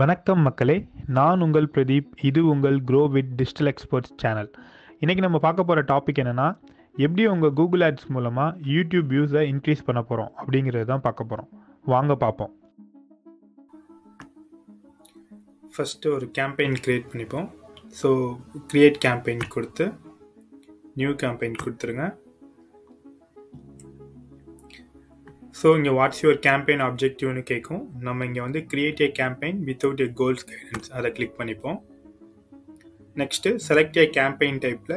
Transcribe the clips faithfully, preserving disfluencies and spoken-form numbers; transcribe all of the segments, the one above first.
வணக்கம் மக்களே, நான் உங்கள் பிரதீப். இது உங்கள் grow with digital experts channel. இன்றைக்கி நம்ம பார்க்க போகிற டாபிக் என்னென்னா, எப்படி உங்கள் கூகுள் ஆட்ஸ் மூலமாக யூடியூப் வியூஸை இன்க்ரீஸ் பண்ண போகிறோம் அப்படிங்கிறது தான் பார்க்க போகிறோம். வாங்க பார்ப்போம். ஃபஸ்ட்டு ஒரு கேம்பெயின் க்ரியேட் பண்ணிப்போம். ஸோ க்ரியேட் கேம்பெயின் கொடுத்து நியூ கேம்பெயின் கொடுத்துருங்க. ஸோ இங்கே வாட்ஸ் யுவர் கேம்பெயின் ஆப்ஜெக்டிவ்னு கேட்கும். நம்ம இங்கே வந்து create a campaign without a goals guidance, அதை கிளிக் பண்ணிப்போம். நெக்ஸ்ட்டு செலக்ட் ஏ கேம்பெயின் டைப்பில்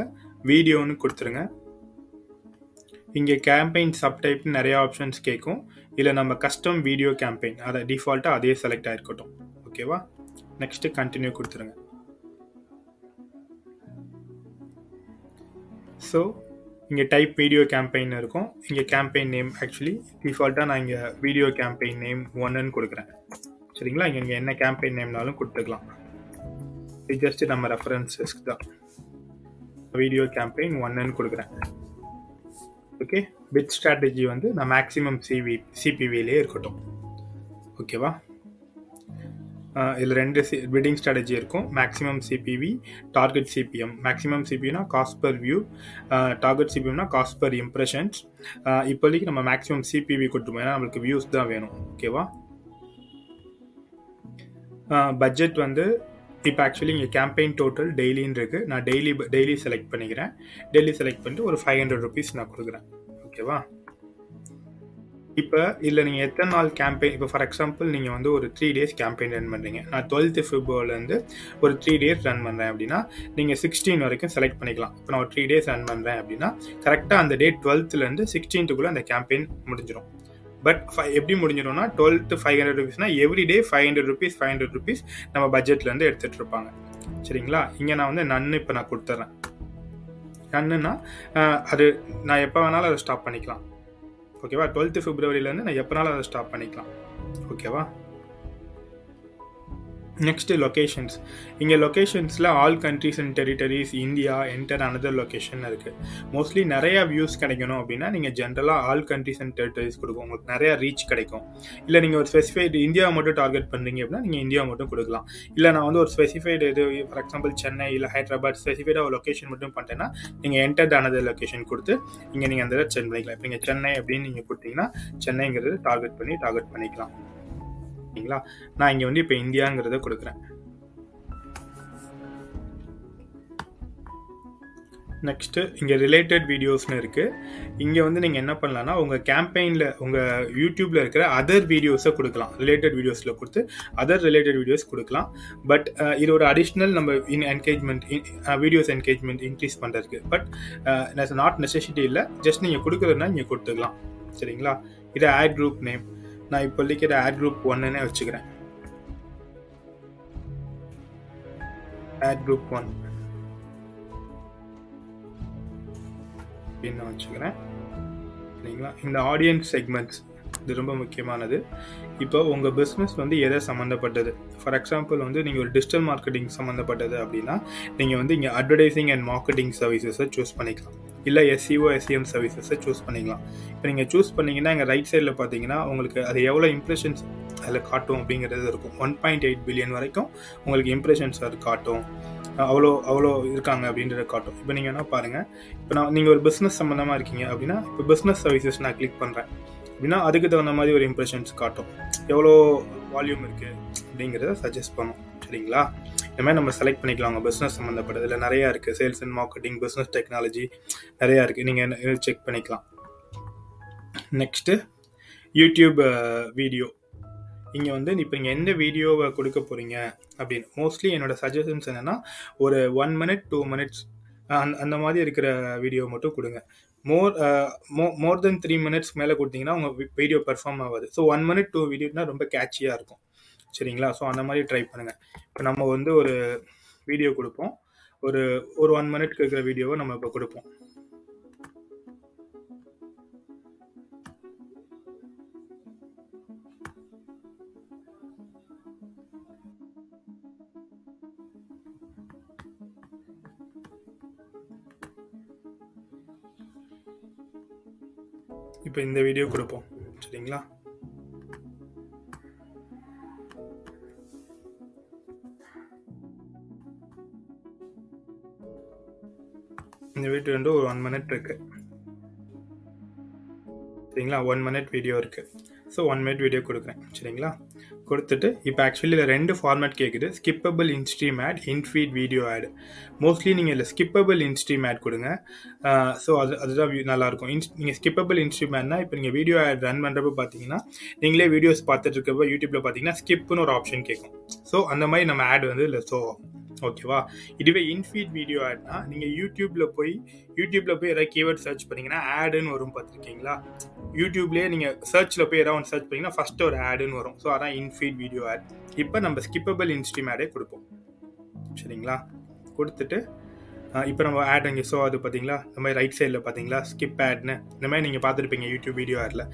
வீடியோன்னு கொடுத்துருங்க. இங்கே கேம்பெயின் சப் டைப்னு நிறையா ஆப்ஷன்ஸ் கேட்கும். இல்லை நம்ம கஸ்டம் வீடியோ கேம்பெயின், அதை டிஃபால்ட்டாக அதே செலக்ட் ஆகிருக்கட்டும். ஓகேவா, நெக்ஸ்ட்டு கண்டினியூ கொடுத்துருங்க. ஸோ இங்கே டைப் வீடியோ கேம்பெயின் இருக்கும். இங்கே கேம்பெயின் நேம், ஆக்சுவலி டிஃபால்ட்டாக நான் இங்கே வீடியோ கேம்பெயின் நேம் ஒன்றுன்னு கொடுக்குறேன். சரிங்களா, இங்கே நீங்கள் என்ன கேம்பெயின் நேம்னாலும் கொடுத்துக்கலாம். இது ஜஸ்ட் நம்ம ரெஃபரன்ஸஸ்க்கு தான். வீடியோ கேம்பெயின் ஒன்றுன்னு கொடுக்குறேன். ஓகே, பிட் ஸ்ட்ராட்டஜி வந்து நான் மேக்ஸிமம் சிவி சிபிவிலே இருக்கட்டும். ஓகேவா, இதில் ரெண்டு சி பிட்டிங் ஸ்ட்ராட்டஜி இருக்கும். Maximum CPV, target CPM. Maximum சிபிவினா காஸ்ட் பர் வியூ, டார்கெட் சிபிஎம்னா காஸ்ட் பர் இம்ப்ரெஷன்ஸ். இப்போதைக்கு நம்ம மேக்ஸிமம் சிபிவி கொடுத்துருவோம், ஏன்னா நம்மளுக்கு வியூஸ் தான் வேணும். ஓகேவா, பட்ஜெட் வந்து இப்போ ஆக்சுவலி இங்கே கேம்பெயின் டோட்டல் டெய்லின்னு இருக்குது. நான் டெய்லி டெய்லி செலக்ட் பண்ணிக்கிறேன். டெய்லி செலக்ட் பண்ணிட்டு ஒரு ஃபைவ் ஹண்ட்ரட் ருபீஸ் நான் கொடுக்குறேன். ஓகேவா, இப்போ இல்லை நீங்கள் எத்தனை நாள் கேம்பெயின், இப்போ ஃபார் எக்ஸாம்பிள் நீங்கள் வந்து ஒரு த்ரீ டேஸ் கேம்பெயின் ரன் பண்ணுறீங்க. நான் டுவெல்த்து ஃபிப்ரவரிலேருந்து ஒரு த்ரீ டேஸ் ரன் பண்ணுறேன் அப்படின்னா நீங்கள் சிக்ஸ்டீன் வரைக்கும் செலக்ட் பண்ணிக்கலாம். இப்போ நான் ஒரு த்ரீ டேஸ் ரன் பண்ணுறேன் அப்படின்னா கரெக்டாக அந்த டேட் டுவெல்த்துலேருந்து சிக்ஸ்டீன்த்துக்குள்ளே அந்த கேம்பெயின் முடிஞ்சிடும். பட் எப்படி முடிஞ்சிடும்னா, டுவெல்த்து ஃபைவ் ஹண்ட்ரட் ருபீஸ்னால் every day five hundred rupees five hundred rupees நம்ம பட்ஜெட்லேருந்து எடுத்துகிட்டு இருப்பாங்க. சரிங்களா, இங்கே நான் வந்து நன்னு இப்போ நான் கொடுத்துட்றேன். நன்னுன்னா அது நான் எப்போ வேணாலும் அதை ஸ்டாப் பண்ணிக்கலாம். ஓகேவா, டுவெல்த்து ஃபிப்ரவரியிலேருந்து நான் எப்போனாலும் அதை ஸ்டாப் பண்ணிக்கலாம். ஓகேவா, நெக்ஸ்ட்டு லொக்கேஷன்ஸ். இங்கே லொக்கேஷன்ஸில் all countries and territories, India, enter another location இருக்குது. மோஸ்ட்லி நிறையா வியூஸ் கிடைக்கணும் அப்படின்னா நீங்கள் ஜென்ரலாக ஆல் கண்ட்ரீஸ் அண்ட் டெரிட்டரிஸ் கொடுக்கும், உங்களுக்கு நிறையா ரீச் கிடைக்கும். இல்லை நீங்கள் ஒரு ஸ்பெசிஃபைட் இந்தியாவை மட்டும் டார்கெட் பண்ணுறீங்க அப்படின்னா நீங்கள் இந்தியா மட்டும் கொடுக்கலாம். இல்லை நான் வந்து ஒரு ஸ்பெசிஃபைடு இது ஃபார் எக்ஸாம்பிள் சென்னை இல்லை ஹைதராபாத் ஸ்பெசிஃபைடாக ஒரு லொக்கேஷன் மட்டும் பண்ணிட்டேன்னா நீங்கள் என்டர் அனதர் லொக்கேஷன் கொடுத்து இங்கே நீங்கள் அந்த இடத்துல சென்ட் பண்ணிக்கலாம். இப்போ நீங்கள் சென்னை அப்படின்னு நீங்கள் கொடுத்தீங்கன்னா சென்னைங்கிறது டார்கெட் பண்ணி டார்கெட் பண்ணிக்கலாம். நான் இங்க வந்து இப்ப இந்தியாங்கிறத கொடுக்கிறேன். நெக்ஸ்ட் இங்க ரிலேட்டட் வீடியோஸ்னு இருக்கு. இங்க வந்து நீங்க என்ன பண்ணலாம்னா, உங்க கேம்பெயின்ல உங்க யூடியூப்ல இருக்கிற அதர் வீடியோஸை கொடுக்கலாம். ரிலேட்டட் வீடியோஸ்ல கொடுத்து அதர் ரிலேட்டட் வீடியோஸ் கொடுக்கலாம். பட் இது ஒரு அடிஷ்னல் நம்ம in engagement videos engagement increase பண்றதுக்கு. பட் நாட் நெசசிட்டி இல்லை, ஜஸ்ட் நீங்க கொடுக்குறதுனா நீங்க கொடுத்துக்கலாம். சரிங்களா, இது ஆட் குரூப் நேம். நான் இப்போதைக்கு இதை ஆட் குரூப் ஒன்றுன்னே வச்சுக்கிறேன். ஆட் குரூப் ஒன் அப்படின்னு வச்சுக்கிறேன். சரிங்களா, இந்த ஆடியன்ஸ் செக்மெண்ட்ஸ் இது ரொம்ப முக்கியமானது. இப்போ உங்கள் பிஸ்னஸ் வந்து எதை சம்மந்தப்பட்டது? ஃபார் எக்ஸாம்பிள் வந்து நீங்கள் ஒரு டிஜிட்டல் மார்க்கெட்டிங் சம்மந்தப்பட்டது அப்படின்னா நீங்கள் வந்து இங்கே அட்வர்டைசிங் அண்ட் மார்க்கெட்டிங் சர்வீசஸை சூஸ் பண்ணிக்கலாம். இல்லை எஸ்இஓ எஸ்இஎம் சர்வீசஸை சூஸ் பண்ணிக்கலாம். இப்போ நீங்கள் சூஸ் பண்ணிங்கன்னா இங்கே ரைட் சைடில் பார்த்தீங்கன்னா உங்களுக்கு அது எவ்வளோ இம்ப்ரெஷன்ஸ் அதில் காட்டும் அப்படிங்கிறது இருக்கும். ஒன் பாயிண்ட் எயிட் பில்லியன் வரைக்கும் உங்களுக்கு இம்ப்ரெஷன்ஸ் அது காட்டும், அவ்வளோ அவ்வளோ இருக்காங்க அப்படின்றத காட்டும். இப்போ நீங்கள் என்ன பாருங்கள், இப்போ நான் நீங்கள் ஒரு பிஸ்னஸ் சம்மந்தமாக இருக்கீங்க அப்படின்னா இப்போ பிஸ்னஸ் சர்வீசஸ் நான் கிளிக் பண்ணுறேன் அப்படின்னா அதுக்கு தகுந்த மாதிரி ஒரு இம்ப்ரெஷன்ஸ் காட்டும், எவ்வளோ வால்யூம் இருக்குது அப்படிங்கிறத சஜஸ்ட் பண்ணும். சரிங்களா, இந்த மாதிரி நம்ம செலக்ட் பண்ணிக்கலாம். உங்கள் பிஸ்னஸ் சம்மந்தப்பட்டது இல்லை நிறையா இருக்குது, sales and marketing, business technology நிறையா இருக்குது, நீங்கள் செக் பண்ணிக்கலாம். Next YouTube video. இங்கே வந்து இப்போ நீங்கள் எந்த வீடியோவை கொடுக்க போகிறீங்க அப்படின்னு மோஸ்ட்லி என்னோடய சஜஷன்ஸ் என்னென்னா, ஒரு ஒன் மினிட் டூ மினிட்ஸ் அந் அந்த மாதிரி இருக்கிற வீடியோ மட்டும் கொடுங்க. மோர் மோ மோர் தென் த்ரீ மினிட்ஸ் மேலே கொடுத்தீங்கன்னா உங்கள் வீடியோ பெர்ஃபார்ம் ஆகாது. ஸோ ஒன் மினிட் டூ வீடியோனா ரொம்ப கேட்சியாக இருக்கும். சரிங்களா, ஸோ அந்த மாதிரி ட்ரை பண்ணுங்கள். இப்போ நம்ம வந்து ஒரு வீடியோ கொடுப்போம், ஒரு ஒரு ஒன் மினிட்க்கு இருக்கிற வீடியோவை நம்ம இப்போ கொடுப்போம். இப்போ இந்த வீடியோ கொடுப்போம். சரிங்களா, இந்த வீடியோ வந்து ஒரு ஒன் மினிட் இருக்குது சரிங்களா. ஒன் மினிட் வீடியோ இருக்குது. ஸோ ஒன் மினிட் வீடியோ கொடுக்குறேன் சரிங்களா. கொடுத்துட்டு இப்போ ஆக்சுவலி இதில் ரெண்டு ஃபார்மேட் கேட்குது, skippable instream ad, infeed video ad. Mostly நீங்கள் இல்லை ஸ்கிப்பபிள் இன்ஸ்ட்ரீம் ஆட் கொடுங்க. ஸோ அது அதுதான் நல்லாயிருக்கும். இன்ஸ் நீங்கள் ஸ்கிப்பபிள் இன்ஸ்ட்ரீம் ஆட்னா இப்போ நீங்கள் வீடியோ ஆட் ரன் பண்ணுறப்ப பார்த்தீங்கன்னா நீங்களே வீடியோஸ் பார்த்துட்டு இருக்கப்போ யூடியூப்பில் பார்த்தீங்கன்னா ஸ்கிப்னு ஒரு ஆப்ஷன் கேட்கும். ஸோ அந்த மாதிரி நம்ம ஆட் வந்து இல்லை ஸோ ஓகேவா. இதுவே இன்ஃபீட் வீடியோ ஆட்னா நீங்கள் யூடியூப்பில் போய் யூடியூப்பில் போய் ஏதாவது கீவேர்ட் சர்ச் பண்ணிங்கன்னா ஆடுன்னு வரும் பார்த்துருக்கீங்களா. யூடியூப்லேயே நீங்கள் சர்ச்சில் போய் ஏதாவது ஒன்று சர்ச் பண்ணிங்கன்னா ஃபஸ்ட்டு ஒரு ஆடுன்னு வரும். ஸோ அதான் இன்ஃபீட் வீடியோ ஆட். இப்போ நம்ம ஸ்கிப்பபிள் இன்ஸ்ட்ரீம் ஆடே கொடுப்போம் சரிங்களா. கொடுத்துட்டு இப்போ நம்ம ஆட் இங்கே ஸோ அது பார்த்தீங்களா இந்த மாதிரி ரைட் சைடில் பார்த்தீங்களா ஸ்கிப் ஆட்னு இந்த மாதிரி நீங்கள் பார்த்துருப்பீங்க யூடியூப் வீடியோ ஆடில்.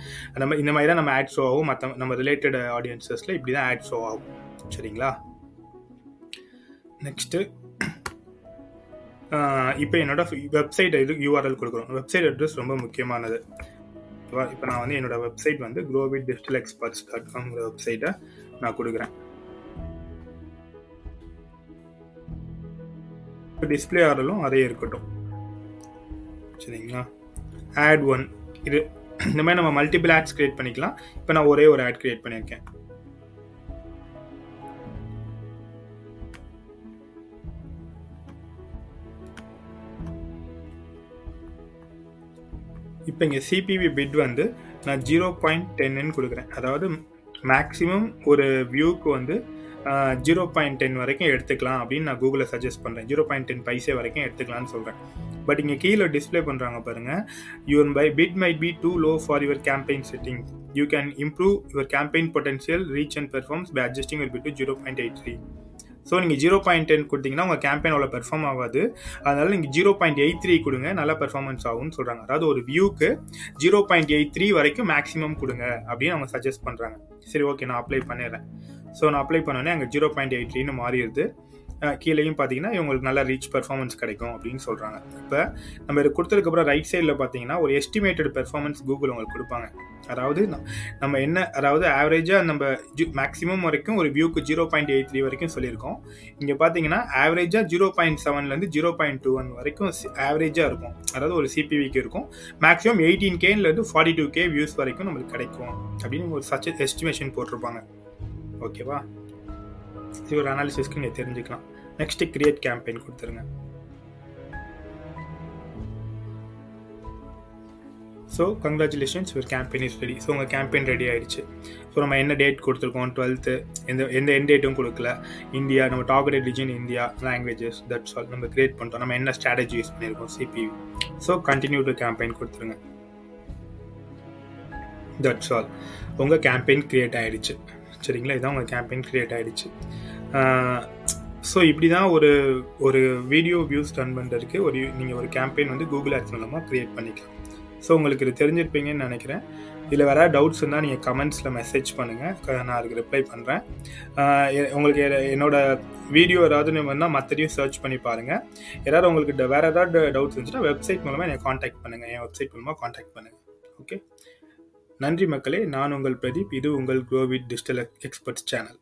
நம்ம இந்த மாதிரி தான் நம்ம ஆட் ஷோ ஆகும். மற்ற நம்ம ரிலேட்டட் ஆடியன்ஸஸில் இப்படி தான் ஆட் ஷோ ஆகும் சரிங்களா. நெக்ஸ்ட்டு இப்போ என்னோட வெப்சைட் இது யூஆர்எல் கொடுக்குறோம். வெப்சைட் அட்ரஸ் ரொம்ப முக்கியமானது. இப்போ நான் வந்து என்னோடய வெப்சைட் வந்து Growth Digital Experts டாட் காம்ங்கிற வெப்சைட்டை நான் கொடுக்குறேன். இப்போ டிஸ்பிளே ஆர்டலும் அதே இருக்கட்டும் சரிங்களா. ஆட் ஒன் இது இந்த மாதிரி நம்ம மல்டிபிள் ஆட்ஸ் கிரியேட் பண்ணிக்கலாம். இப்போ நான் ஒரே ஒரு ஆட் கிரியேட் பண்ணியிருக்கேன். இப்போ இங்கே சிபிவி பிட் வந்து நான் ஜீரோ பாயிண்ட் டென்னு கொடுக்குறேன். அதாவது மேக்ஸிமம் ஒரு வியூக்கு வந்து ஜீரோ பாயிண்ட் டென் வரைக்கும் எடுத்துக்கலாம் அப்படின்னு நான் கூகுளில் சஜஸ்ட் பண்ணுறேன். ஜீரோ பாயிண்ட் டென் பைசே வரைக்கும் எடுத்துக்கலாம்னு சொல்கிறேன். பட் இங்கே கீழே டிஸ்பிளே பண்ணுறாங்க பாருங்கள், your by bid might be too low for your campaign setting, you can improve your campaign potential reach and performance by adjusting your bid to zero point eight three. So நீங்கள் zero point ten கொடுத்தீங்கன்னா உங்கள் campaign அவ்வளோ perform ஆகாது. அதனால் நீங்கள் zero point eight three கொடுங்க, நல்லா performance ஆகும்னு சொல்கிறாங்க. அதாவது ஒரு வியூக்கு ஜீரோ பாயிண்ட் எயிட் த்ரீ வரைக்கும் மேக்ஸிமம் கொடுங்க அப்படின்னு அவங்க சஜஸ்ட் பண்ணுறாங்க. சரி ஓகே நான் அப்ளை பண்ணிடுறேன். ஸோ நான் அப்ளை பண்ணோன்னே அங்கே ஜீரோ பாயிண்ட் எயிட் த்ரீன்னு மாறிடுது. கீழேயும் பார்த்தீங்கன்னா இவங்களுக்கு நல்லா ரீச் பெர்ஃபார்மன்ஸ் கிடைக்கும் அப்படின்னு சொல்கிறாங்க. இப்போ நம்ம இது கொடுத்ததுக்கப்புறம் ரைட் சைடில் பார்த்தீங்கன்னா ஒரு எஸ்டிமேட்டட் பெர்ஃபார்மன்ஸ் கூகுள் உங்களுக்கு கொடுப்பாங்க. அதாவது நம்ம என்ன அதாவது ஆவரேஜாக நம்ம ஜூ மேக்ஸிமம் வரைக்கும் ஒரு வியூக்கு ஜீரோ பாயிண்ட் எயிட் த்ரீ வரைக்கும் சொல்லியிருக்கோம். இங்கே பார்த்தீங்கன்னா ஆவரேஜாக ஜீரோ பாயிண்ட் செவன்லேருந்து ஜீரோ பாயிண்ட் டூ ஒன் வரைக்கும் ஆவரேஜாக இருக்கும். அதாவது ஒரு சிபிவிக்கு இருக்கும். மேக்ஸிமம் எயிட்டீன் கேலேருந்து ஃபார்ட்டி டூ கே வியூஸ் வரைக்கும் நம்மளுக்கு கிடைக்கும் அப்படின்னு ஒரு சச்ச எஸ்டிமேஷன் போட்டிருப்பாங்க. ஓகேவா, இது ஒரு அனாலிசிஸ்க்கு நீங்கள் தெரிஞ்சுக்கலாம். நெக்ஸ்ட்டு கிரியேட் கேம்பெயின் கொடுத்துருங்க. So congratulations your campaign is ready. So உங்கள் கேம்பெயின் ரெடி ஆகிடுச்சு. ஸோ நம்ம என்ன டேட் கொடுத்துருக்கோம், டுவெல்த்து, எந்த எந்த என் டேட்டும் கொடுக்கல. இந்தியா நம்ம target region India, languages, that's all. நம்ம கிரியேட் பண்ணிட்டோம். நம்ம என்ன ஸ்ட்ராட்டஜி யூஸ் பண்ணியிருக்கோம், CPV. So continue to campaign கொடுத்துருங்க. That's all. உங்கள் கேம்பெயின் கிரியேட் ஆகிடுச்சு சரிங்களா. இதான் உங்கள் கேம்பெயின் கிரியேட் ஆகிடுச்சு. ஸோ இப்படி தான் ஒரு ஒரு வீடியோ வியூஸ் ரன் பண்ணுறதுக்கு ஒரு நீங்கள் ஒரு கேம்பெயின் வந்து கூகுள் ஆட்ஸ் மூலமாக க்ரியேட் பண்ணிக்கலாம். ஸோ உங்களுக்கு இது தெரிஞ்சிருப்பீங்கன்னு நினைக்கிறேன். இதில் வேறு டவுட்ஸ் இருந்தால் நீங்கள் கமெண்ட்ஸில் மெசேஜ் பண்ணுங்கள், நான் அதுக்கு ரிப்ளை பண்ணுறேன். உங்களுக்கு என்னோடய வீடியோ ஏதாவது வேணால் மற்றதையும் சர்ச் பண்ணி பாருங்கள். ஏதாவது உங்களுக்கு வேறு ஏதாவது டவுட்ஸ் இருந்துச்சுன்னா வெப்சைட் மூலமாக என்னை காண்டாக்ட் பண்ணுங்கள். என் வெப்சைட் மூலமாக காண்டாக்ட் பண்ணுங்கள். ஓகே, நன்றி மக்களே. நான் உங்கள் பிரதீப். இது உங்கள் Growth Digital Experts சேனல்.